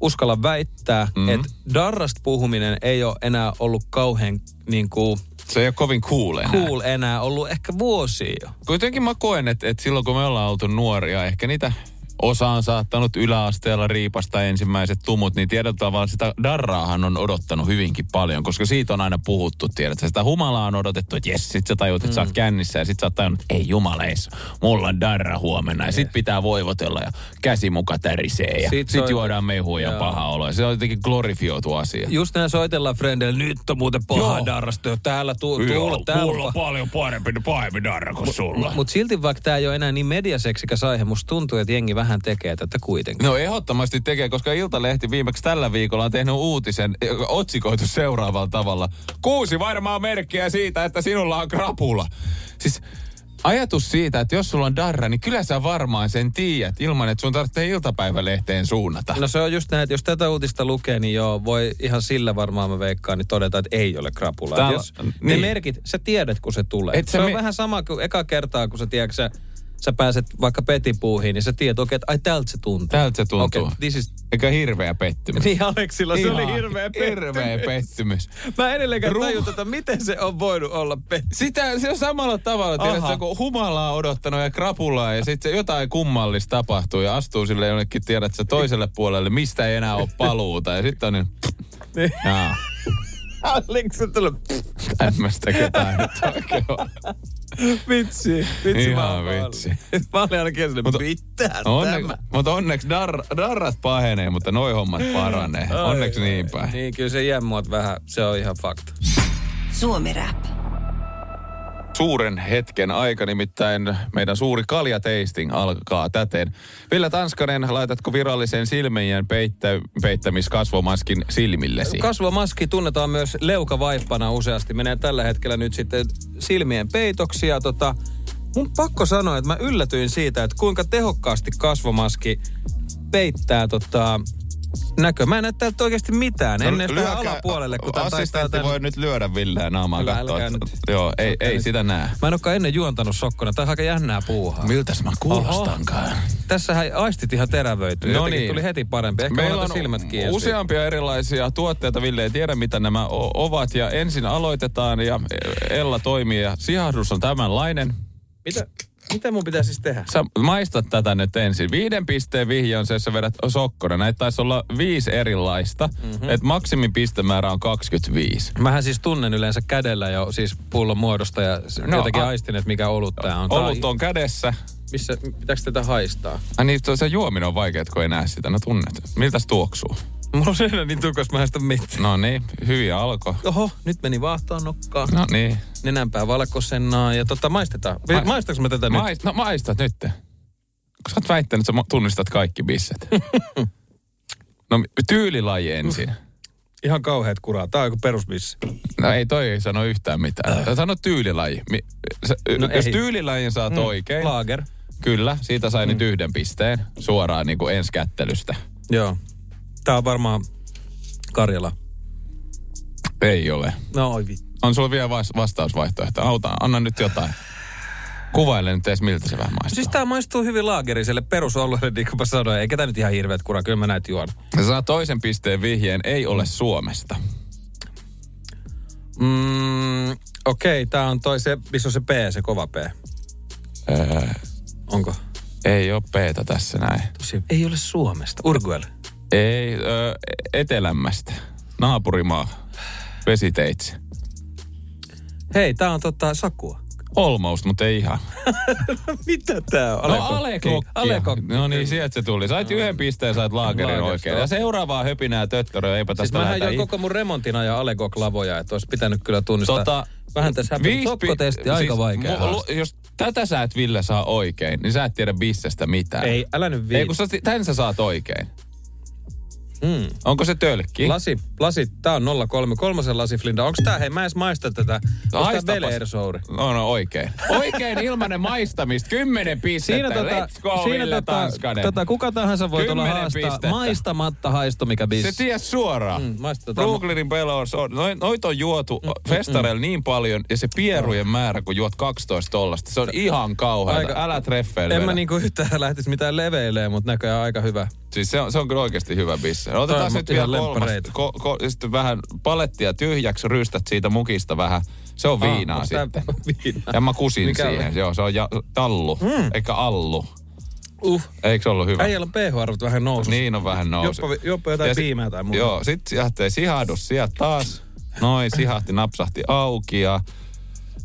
uskalla väittää, että darrasta puhuminen ei ole enää ollut kauhean niinku... Se ei ole kovin cool enää ollut ehkä vuosia jo. Kuitenkin mä koen, että silloin kun me ollaan oltu nuoria, ehkä niitä osa on saattanut yläasteella riipasta ensimmäiset tumut, niin tiedät tavallaan sitä darraahan on odottanut hyvinkin paljon, koska siitä on aina puhuttu, tiedätkö. Sitä humalaa on odotettu, että jes, sit sä tajut, että sä oot kännissä, ja sit sä oot tajunnut, että ei jumaleissa, mulla on darra huomenna, ja sit pitää voivotella, ja käsi muka tärisee, ja sit juodaan mehua ja paha olo, ja se on jotenkin glorifioitu asia. Just näin soitellaan frendeille, nyt on muuten paha darrasta, jo täällä täällä. Mulla on paljon pahempi darra kuin sulla. Mut silti vaikka tää ei ole enää niin mediaseksikäs aihe, musta tuntuu, että jengi vähän tekee tätä kuitenkin. No ehdottomasti tekee, koska Ilta-Lehti viimeksi tällä viikolla on tehnyt uutisen, otsikoitu seuraavalla tavalla. 6 varmaa merkkiä siitä, että sinulla on krapula. Siis ajatus siitä, että jos sulla on darra, niin kyllä sä varmaan sen tiedät ilman, että sun tarvitsee iltapäivälehteen suunnata. No se on just näin, että jos tätä uutista lukee, niin joo, voi ihan sillä varmaan mä veikkaan, niin todeta, että ei ole krapulaa. Ne merkit, sä tiedät, kun se tulee. Se on vähän sama kuin eka kertaa, kun sä tiedät, sä pääset vaikka petipuuhiin, niin sä tiedät oikein, että ai tältä se tuntuu. Okay, eikä hirveä pettymys. Niin Aleksilla se oli hirveä pettymys. Mä edelleenkään tajun miten se on voinut olla pettymys. Se on samalla tavalla, tiedätkö, kun humalaa odottanut ja krapulaa, ja sitten jotain kummallista tapahtuu, ja astuu sille jonnekin, tiedätkö, toiselle puolelle, mistä ei enää ole paluuta, ja sitten on niin. Aleksi tulee. Tämmöstä ketään nyt oikein on. Vitsi ihan vitsi. Mä olin aina kielinen, mutta onneksi darrat pahenee, mutta noi hommat paranee. Onneksi niin päin. Niin, kyllä se iän muut vähän, se on ihan fakta. Suomi Rap. Suuren hetken aika, nimittäin meidän suuri kaljateisting alkaa täten. Ville Tanskanen, laitatko virallisen silmien peittämiskasvomaskin silmillesi? Kasvomaski tunnetaan myös leukavaippana useasti. Menee tällä hetkellä nyt sitten silmien peitoksia. Mun pakko sanoa, että mä yllätyin siitä, että kuinka tehokkaasti kasvomaski peittää näkö. Mä en näyttää oikeasti mitään. En edes vähän alapuolelle. Assistentti voi nyt lyödä Villeä naamaan katsoa. Joo, ei sitä näe. Mä en olekaan ennen juontanut sokkona. Tää on aika jännää puuhaa. Miltäs mä kuulostankaan? Tässähän aistit ihan terävöityy. No niin. Tuli heti parempi. Ehkä meillä on silmät kiinni. Useampia erilaisia tuotteita. Ville ei tiedä, mitä nämä ovat. Ja ensin aloitetaan ja Ella toimii. Ja sijahdus on tämänlainen. Mitä mun pitää siis tehdä? Sä maistat tätä nyt ensin. 5 pisteen vihje on se, jos sä vedät sokkona. Näitä taisi olla 5 erilaista. Mm-hmm. Että maksimipistemäärä on 25. Mähän siis tunnen yleensä kädellä jo siis pullon muodosta ja jotenkin aistin, että mikä olut tää on. Olut on kädessä. Missä, pitääkö tätä haistaa? Niin, se juominen on vaikea, kun ei näe sitä. No tunnet. Miltäs tuoksuu? Mulla on enää niin tukas, mä haistan mitään. No niin, hyvin alkoi. Oho, nyt meni vaahtoon nokkaan. No niin. Nenänpää valkoisenaan ja maistetaan. Maistaanko mä tätä nyt? No maistat nyt. Kun sä oot väittänyt, että sä tunnistat kaikki bisset. No tyylilaji ensin. Ihan kauheat kuraa. Tää on joku perusbissi. No ei, toi ei sano yhtään mitään. Sano tyylilaji. Jos tyylilajin saat oikein. Lager. Kyllä, siitä sai nyt 1 pisteen. Suoraan niin kuin ensi kättelystä. Joo. Tää on varmaan Karjala. Ei ole. No oi vittu. On sulla vielä vastausvaihtoehto. Auta, anna nyt jotain. Kuvaile nyt edes, miltä se vähän maistuu. Siis tää maistuu hyvin laageriselle perusolueelle, niin kuin mä sanoin. Eikä tää nyt ihan hirveet kuraa, kyllä mä näet juon. Sä saat toisen pisteen vihjeen, ei ole Suomesta. Okei, tää on toi se, missä on se P, se kova P. Onko? Ei oo P:tä tässä näin. Tosi, ei ole Suomesta. Uruguay. Ei, etelämmästä. Naapurimaa. Vesiteitse. Hei, tää on sakua. Almost, mutta ei ihan. Mitä tää on? Ale Kokki. No niin, sieltä se tuli. Sait 1 pisteen, sait laakerin oikein. Ja seuraavaa höpinää töttöröä, eipä tästä lähtä. Siis mähän jo koko mun remontin ajan Ale Kokki-lavoja, että olisi pitänyt kyllä tunnistaa. Vähän tässä häpyy. Sokkotesti, aika siis vaikea. Jos tätä sä et, Ville, saa oikein, niin sä et tiedä bissestä mitään. Ei, älä nyt viin. Ei, kun tän sä saat oikein. Onko se tölkki? Lasi, tää on 0,33 lasiflinda. Onko tää, hei mä edes maista tätä. Onko tää Bell Air Sour? No oikein. Oikein ilmainen maistamista. 10 pistettä. Let's go, Ville Tanskanen. Kuka tahansa voi tulla haastaa. Pistettä. Maistamatta haisto mikä bis. Se ties suoraan. Brooklynin Bell Air Sour. Noit on juotu festareilla niin paljon ja se pierujen määrä, kun juot 12 tollasta. Se on ihan kauheata. Älä treffeile. En mä niinku yhtään lähtis mitään leveilee, mutta näköjään aika hyvä. Siis se on kyllä oikeasti hyvä bisse. No, otetaan sitten vielä kolmas. Sitten vähän palettia tyhjäksi, rystät siitä mukista vähän. Se on viinaa sitten. Viinaa. Ja mä kusin mikä siihen. Joo, se on tallu, eikä allu. Eikö se ollut hyvä? Äijällä on pH-arvot vähän noussut. Niin on vähän noussut. Jopa jotain piimää tai muuta. Joo, sitten lähtee sihahdus sieltä taas. Noin, sihahti, napsahti auki ja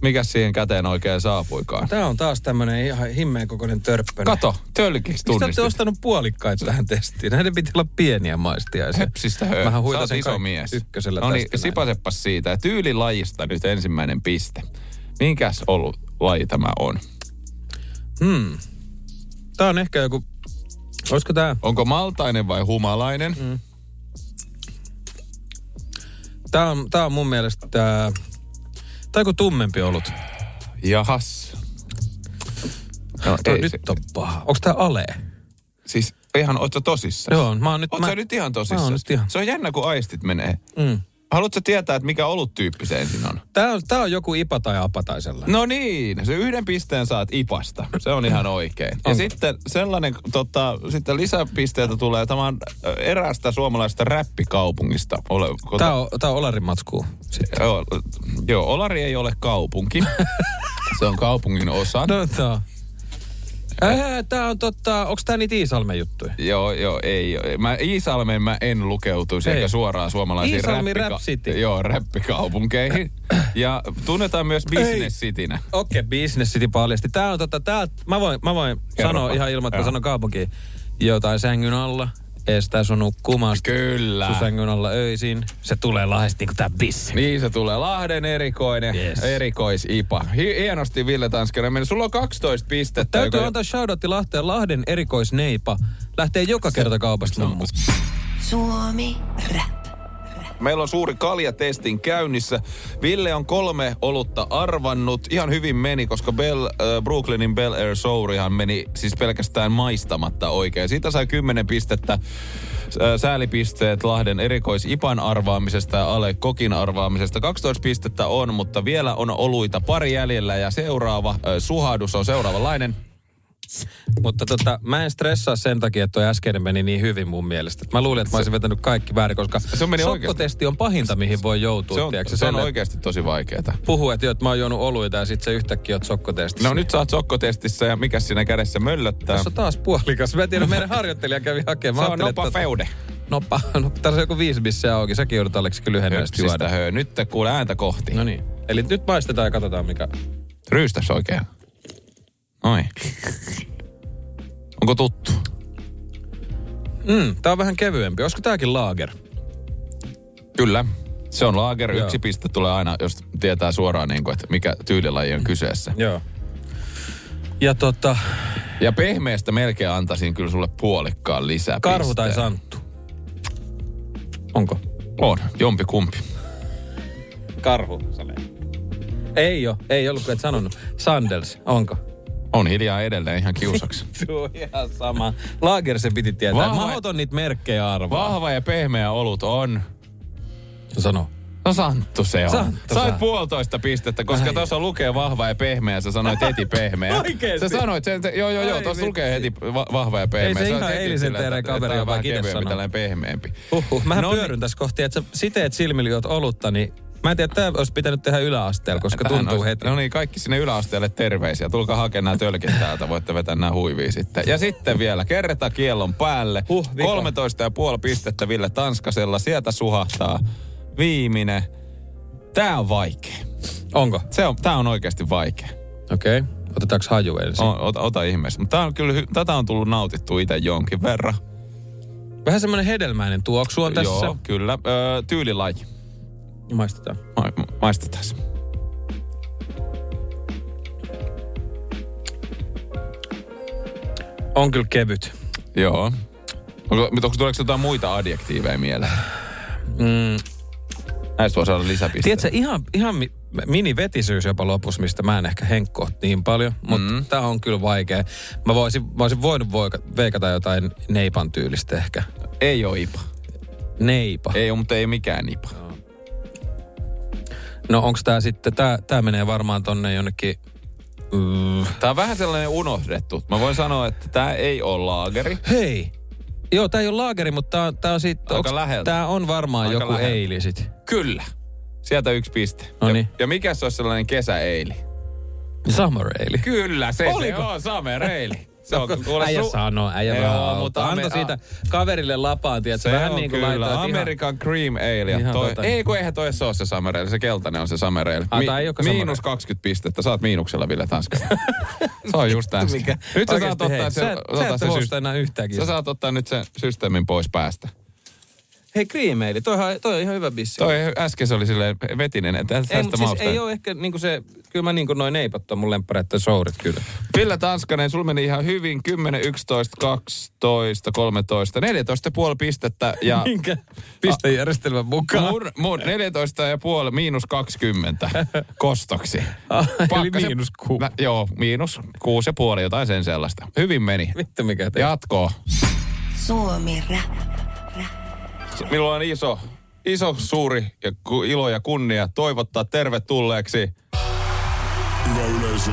mikäs siihen käteen oikein saapuikaan? Tää on taas tämmönen ihan himmeen kokoinen törppönen. Kato, tölkiksi tunnistit. Mistä olette ostanut puolikkaita tähän testiin? Näiden piti olla pieniä maistiaisia. Höpsistä höö. Mähän huitan sen iso mies. Ykkösellä tästä. No niin, sipaseppas siitä. Ja tyylilajista nyt ensimmäinen piste. Minkäs ollut laji tämä on? Tää on ehkä joku. Olisiko tää? Onko maltainen vai humalainen? Tää on mun mielestä tai kun tummempi olut. Jahas. No, nyt on paha. Onks tää ale? Siis ihan, oot sä tosissaan? Joo, mä oon nyt. Oot sä nyt ihan tosissaan? Se on jännä, kun aistit menee. Haluatko tietää, että mikä oluttyyppi se ensin on? Tää on joku ipa tai apa tai sellainen. No niin, se 1 pisteen saat ipasta. Se on ihan oikein. Ja sitten sellainen, sitten lisäpisteitä tulee. Tämä on eräästä suomalaisesta räppikaupungista. Tää on Olarin matskuu. Joo, Olari ei ole kaupunki. Se on kaupungin osa. Tää on onks tää niitä Iisalmen juttuja? Joo, ei. Iisalmen mä en lukeutuisi eikä suoraan suomalaisiin Iisalmin rap city. Joo, räppikaupunkeihin. Ja tunnetaan myös Business Citynä. Okei, Business City paljasti. Tää on tää, mä voin sanoa ihan ilman, että mä sanon kaupunkiin. Jotain sängyn alla. estää sun nukkumasta. Kyllä. Sun sängyn alla öisin. Se tulee Lahdesta niin kuin tää bissi. Niin se tulee. Lahden erikoinen. Yes. Erikoisipa. Hienosti Ville Tanskanen. Sulla on 12 pistettä. Täytyy antaa shoutoutti Lahteen. Lahden erikoisneipa. Lähtee joka kerta kaupasta mummu. Suomi Rap. Meillä on suuri kaljatestin käynnissä. Ville on 3 olutta arvannut. Ihan hyvin meni, koska Brooklynin Bell Air Sourihan meni siis pelkästään maistamatta oikein. Siitä sai 10 pistettä. Säälipisteet Lahden erikoisipan arvaamisesta ja Ale Kokin arvaamisesta. 12 pistettä on, mutta vielä on oluita pari jäljellä. Ja seuraava suhahdus on seuraavanlainen. Mutta mä en stressaa sen takia, että toi äskeinen meni niin hyvin mun mielestä. Mä luulin, että mä olisin vetänyt kaikki väärin, koska sokkotesti on pahinta, mihin voi joutua. Se on oikeasti tosi vaikeeta. Puhuu, että mä oon juonut oluita ja sit se yhtäkkiä oot sokkotestissä. No nyt sä oot sokkotestissä ja mikäs siinä kädessä möllöttää? Tässä on taas puolikas. Mä tiedän, meidän harjoittelija kävi hakemaan. Se on nopa feude. No, tässä on joku 5 bissejä auki. Säkin joudut Aleksi kyllä lyhennästi juoda. Nyt kuule ääntä kohti. No niin. Eli nyt maistetaan ja katsotaan mikä. Ryystäs oikein. Ai. Onko tuttu? Tää on vähän kevyempi. Olisiko tääkin laager? Kyllä. Se on laager. Joo. 1 piste tulee aina, jos tietää suoraan, niin kuin, että mikä tyylilaji on kyseessä. Joo. Ja ja pehmeästä melkein antaisin kyllä sulle puolikkaan lisää. Karhu tai santtu? Onko? On. Jompi kumpi. Karhu. Ei oo. Ei ollut, kun et sanonut. Sandels. Onko? On hiljaa edelleen ihan kiusaksi. Tuo ihan sama. Lager se piti tietää. Mä otan niitä merkkejä arvaa. Vahva ja pehmeä olut on. Sano. No santtu se on. Sait 1,5 pistettä, koska tuossa lukee vahva ja pehmeä. Sä sanoit heti pehmeä. Oikeesti? Sä sanoit sen, joo. Tuossa lukee heti vahva ja pehmeä. Ei se ihan eilisen teidän kaveri on vaan kides sanoo. Tällainen pehmeämpi. Mähän pyörryn tässä kohti, että sä siteet silmiliot olutta, niin... Mä en tiedä, että tää olisi pitänyt tehdä yläasteella, koska tähän tuntuu olisi, heti. No niin, kaikki sinne yläasteelle terveisiä. Tulkaa hakemaan nämä tölkit täältä, voitte vetää nämä huivia sitten. Ja sitten vielä kerta kiellon päälle. 13,5 pistettä Ville Tanskasella. Sieltä suhahtaa viimeinen. Tää on vaikea. Onko? Tää on oikeasti vaikea. Okei. Otetaanko haju ensin? Ota ihmeessä. Mutta tätä on tullut nautittua itse jonkin verran. Vähän semmoinen hedelmäinen tuoksu on tässä. Joo, kyllä. Tyylilaji. Maistetaan. Maistetaan se. On kyllä kevyt. Joo. Tuleeko jotain muita adjektiiveja mieleen? Näistä voi saada lisäpisteitä. Tiedätkö, ihan minivetisyys jopa lopussa, mistä mä en ehkä henkkoa niin paljon, mutta tää on kyllä vaikea. Mä olisin voinut veikata jotain neipan tyylistä ehkä. Ei oo ipa. Neipa. Ei oo, mutta ei mikään ipa. No onks tää sitten, tää menee varmaan tonne jonnekin... Tää on vähän sellainen unohdettu. Mä voin sanoa, että tää ei oo laageri. Hei! Joo, tää ei oo laageri, mutta tää on sitten... Aika läheltä. Tää on varmaan aika joku läheltä. Eili sit. Kyllä. Sieltä 1 piste. Noniin. Ja mikä se olisi sellainen kesäeili? Summer eili. Kyllä, se on summer eili. Se on äijä sanoo, mutta anta siitä kaverille lapaan, tiedätkö? Vähän niin kuin laitetaan American Cream Ale. Ei kun eihän toi se ole se summer ale, se keltainen on se summer ale. Miinus 20 pistettä, sä oot miinuksella Ville Tanskanen. Se on just äsken. Nyt sä saat ottaa nyt sen systeemin pois päästä. Hei, Cream Ale, toi on ihan hyvä bissi. Toi äsken se oli silleen vetinen, että tästä maustaa. Ei, siis ei ole ehkä niinku se, kyllä mä niinku noin neipat on mun lemppäreet tai sourit kyllä. Ville Tanskanen, sulla meni ihan hyvin, 10, 11, 12, 13, 14,5 pistettä ja... Minkä pistejärjestelmän mukaan? 14,5 miinus 20 kostoksi. Eli miinus 6. Joo, miinus 6,5, jotain sen sellaista. Hyvin meni. Vittu mikä tein. Jatkoa. Suomi Rap. Minulla on iso, suuri ja ilo ja kunnia toivottaa tervetulleeksi. Hyvä yleisö,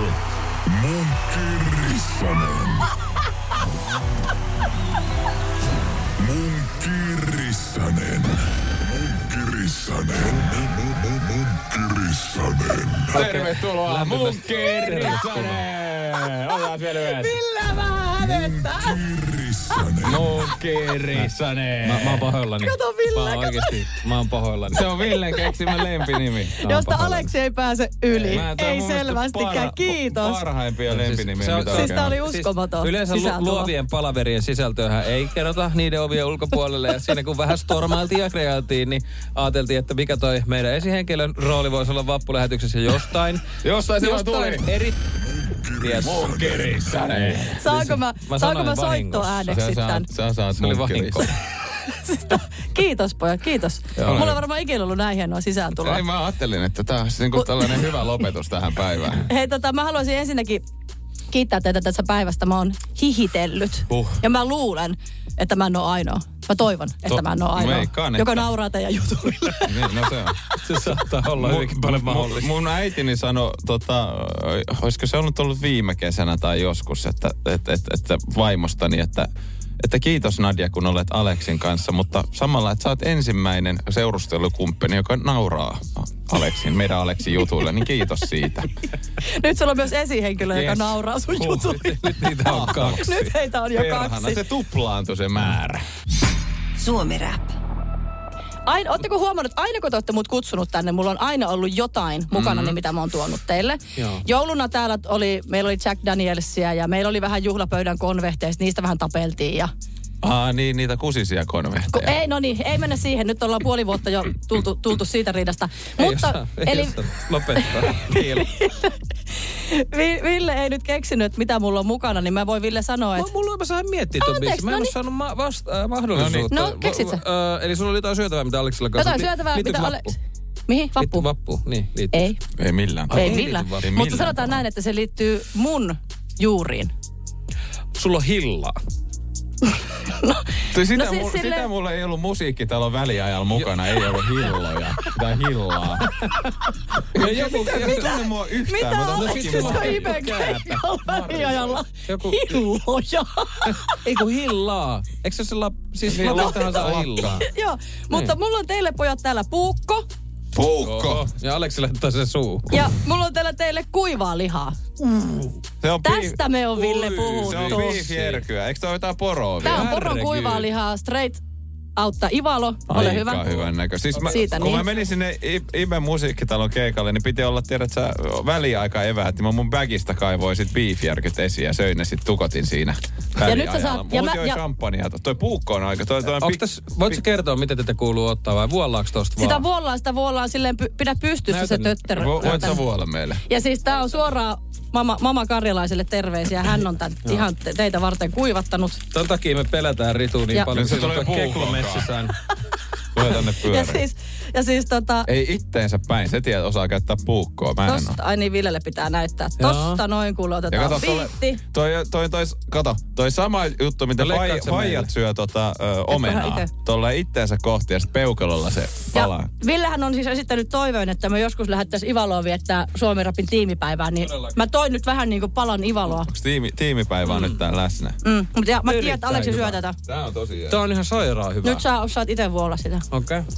Munkki Rissanen. Munkki Rissanen. Munkki Rissanen. Munkki Rissanen. Tervetuloa Munkki Rissanen. Ollaan vielä yhdessä. Millä vähän hänettää? Rissanen. No Rissanen. Mä oon pahoillani. Kato Ville, oikeesti. Mä oon pahoillani. Se on Villen keksimä lempinimi. Josta Aleksi ei pääse yli. Ei selvästikään. Kiitos. Parhaimpia lempinimiä. Siis tää oli uskomaton. Yleensä luovien palaverien sisältöhän ei kerrota niiden ovien ulkopuolelle. Ja siinä kun vähän stormailtiin ja kreailtiin, niin ajateltiin, että mikä toi meidän esihenkilön rooli voisi olla vappulähetyksessä jostain. Jostain se vaan tuli. Munkki Rissanen. Saanko mä soittoääneksi tän? Sä saat Munkki Rissanen. Kiitos pojat, kiitos. Joo, mulla on varmaan ikinä ollut näin hienoa sisääntuloa. Ei, mä ajattelin, että tää on niinku tällainen hyvä lopetus tähän päivään. Hei mä haluaisin ensinnäkin kiittää teitä tässä päivästä. Mä oon hihitellyt. Ja mä luulen, että mä en oo ainoa. Mä toivon, että mä en oo ainoa, joka nauraa teidän jutuille. Niin, no se on. Se saattaa olla hyvinkin paljon mahdollista. Mun äitini sanoi, olisiko se ollut viime kesänä tai joskus, että vaimostani, että kiitos Nadia, kun olet Aleksin kanssa, mutta samalla, että sä oot ensimmäinen seurustelukumppani, joka nauraa Aleksin, meidän Aleksin jutuille, niin kiitos siitä. Nyt sulla on myös esihenkilö, joka nauraa sun jutuille. Nyt niitä on kaksi. Nyt heitä on jo perhana, kaksi. Se tuplaantui se määrä. Suomi Rap. Ootteko huomannut, aina kun te ootte mut kutsunut tänne, mulla on aina ollut jotain mukana, mitä mä oon tuonut teille. Joo. Jouluna täällä meillä oli Jack Danielsia ja meillä oli vähän juhlapöydän konvehteista, niistä vähän tapeltiin ja... niin, niitä kusisia konvehteja. Ei, no niin, ei mennä siihen. Nyt ollaan puoli vuotta jo tultu siitä riidasta. Ei osaa lopettaa. Ville ei nyt keksinyt, mitä mulla on mukana, niin mä voin Ville sanoa, että... Mä saan miettiä ton biisin. Mä en ole saanut mahdollisuutta. No, keksit sä? Eli sulla oli jotain syötävää, mitä Aleksilla kanssa... Jotain syötävää, mitä Aleks... Mihin? Vappu? Vappu, niin. Liittyy. Ei millään. Mutta sanotaan näin, että se liittyy mun juuriin. Sulla on hillaa. Sitä mulla ei ollut musiikkitalon väliajalla mukana, ei ollut hilloja. Tää hillaa. Joku tunne mua yhtään. Mitä Aleksissa IBK-keikalla väliajalla? Hilloja. Eiku hillaa. Eikö se sillä... Siis hillastahan saa hillaa. Joo, mutta mulla on teille pojat täällä puukko. Puukko. Ja Aleksille ottaa se suu. Ja mulla on täällä teille kuivaa lihaa. Tästä me on Ville puhuttu. Se on biifierkyä. Eikö toi jotain poroa vielä? Tää on poron kuivaa lihaa. Straight autta Ivalo. Ole hyvä. Aika hyvän näkö. Siis mä menin sinne Iben musiikkitalon keikalle, niin piti olla, tiedät sä, väliaika eväät. Niin mä mun bagista kaivoin sit biifierkyt esiin ja söin ne sit tukotin siinä väliajalla. Mut joi champagnea. Toi puukko on aika. Voitko sä kertoa, miten tätä kuuluu ottaa vai vuollaanko tosta vaan? Sitä vuollaan silleen pidä pystyssä se tötterö. Voit sä vuolla meille. Ja siis tää on suoraan Mama Karjalaiselle terveisiä. Hän on tän ihan teitä varten kuivattanut. Tän takia me pelätään Ritu niin paljon. Se tulee keklomessissään. Tulee tänne pyöriin. Ja siis Ei itteensä päin. Se tiedät osaa käyttää puukkoa. Mä en oo. Ai niin, Villelle pitää näyttää. Tosta noin kuule otetaan viitti. Toi sama juttu, mitä faijat syö omenaa. Tolleen itteensä kohti ja sit peukalolla se palaa. Ja Villehän on siis esittänyt toiveen, että me joskus lähettäisiin Ivaloon viettää Suomi Rapin tiimipäivää. Niin mä toin nyt vähän niinku palan Ivaloa. Tiimipäivä on nyt tää läsnä. Mutta mä tiedän, että Aleksi syö tätä. Tää on tosiaan. Tää on ihan sairaan hyvä. Nyt sä osaat ite vuolla sitä. Okei. Okay.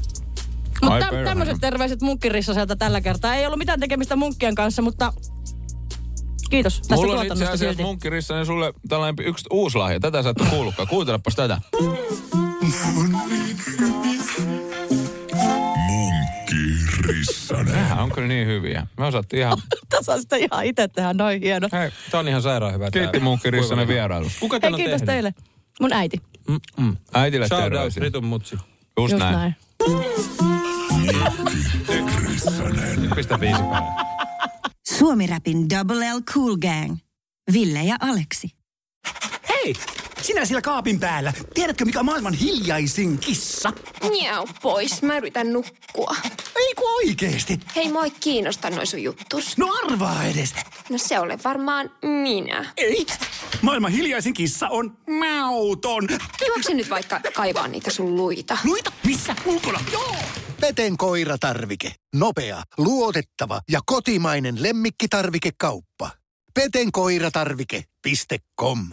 Mutta tämmöiset terveiset Munkki Rissaselta tällä kertaa. Ei ollut mitään tekemistä munkkien kanssa, mutta kiitos tästä tuotannosta silti. Mulla on itse asiassa Munkki Rissanen sulle tällainen yksi uusi lahja. Tätä sä et ole kuullutkaan. Kuuntelepas tätä. Nämä onko niin hyviä? Me osattiin ihan... Tässä on sitä ihan itse tehdä, noin hieno. Hei, tää on ihan sairaan hyvä. Kiitti Munkki Rissanen vierailu. Kuka täällä on tehnyt? Hei, kiitos teille. Mun äiti. Äitille terveisiä. Shout out, Ritun mutsi. Just näin. Pistä biisi päälle. Suomi Rapin Double L Cool Gang. Ville ja Aleksi. Hei! Sinä siellä kaapin päällä. Tiedätkö, mikä on maailman hiljaisin kissa? Miau pois, mä yritän nukkua. Eiku oikeesti? Hei, moi kiinnostaa noi sun juttus. No arvaa edes. No se ole varmaan minä. Ei. Maailman hiljaisin kissa on mauton. Juokse nyt vaikka kaivaa niitä sun luita. Luita? Missä? Ulkona? Joo! Peten Koiratarvike. Nopea, luotettava ja kotimainen lemmikkitarvikekauppa. Peten Koiratarvike.com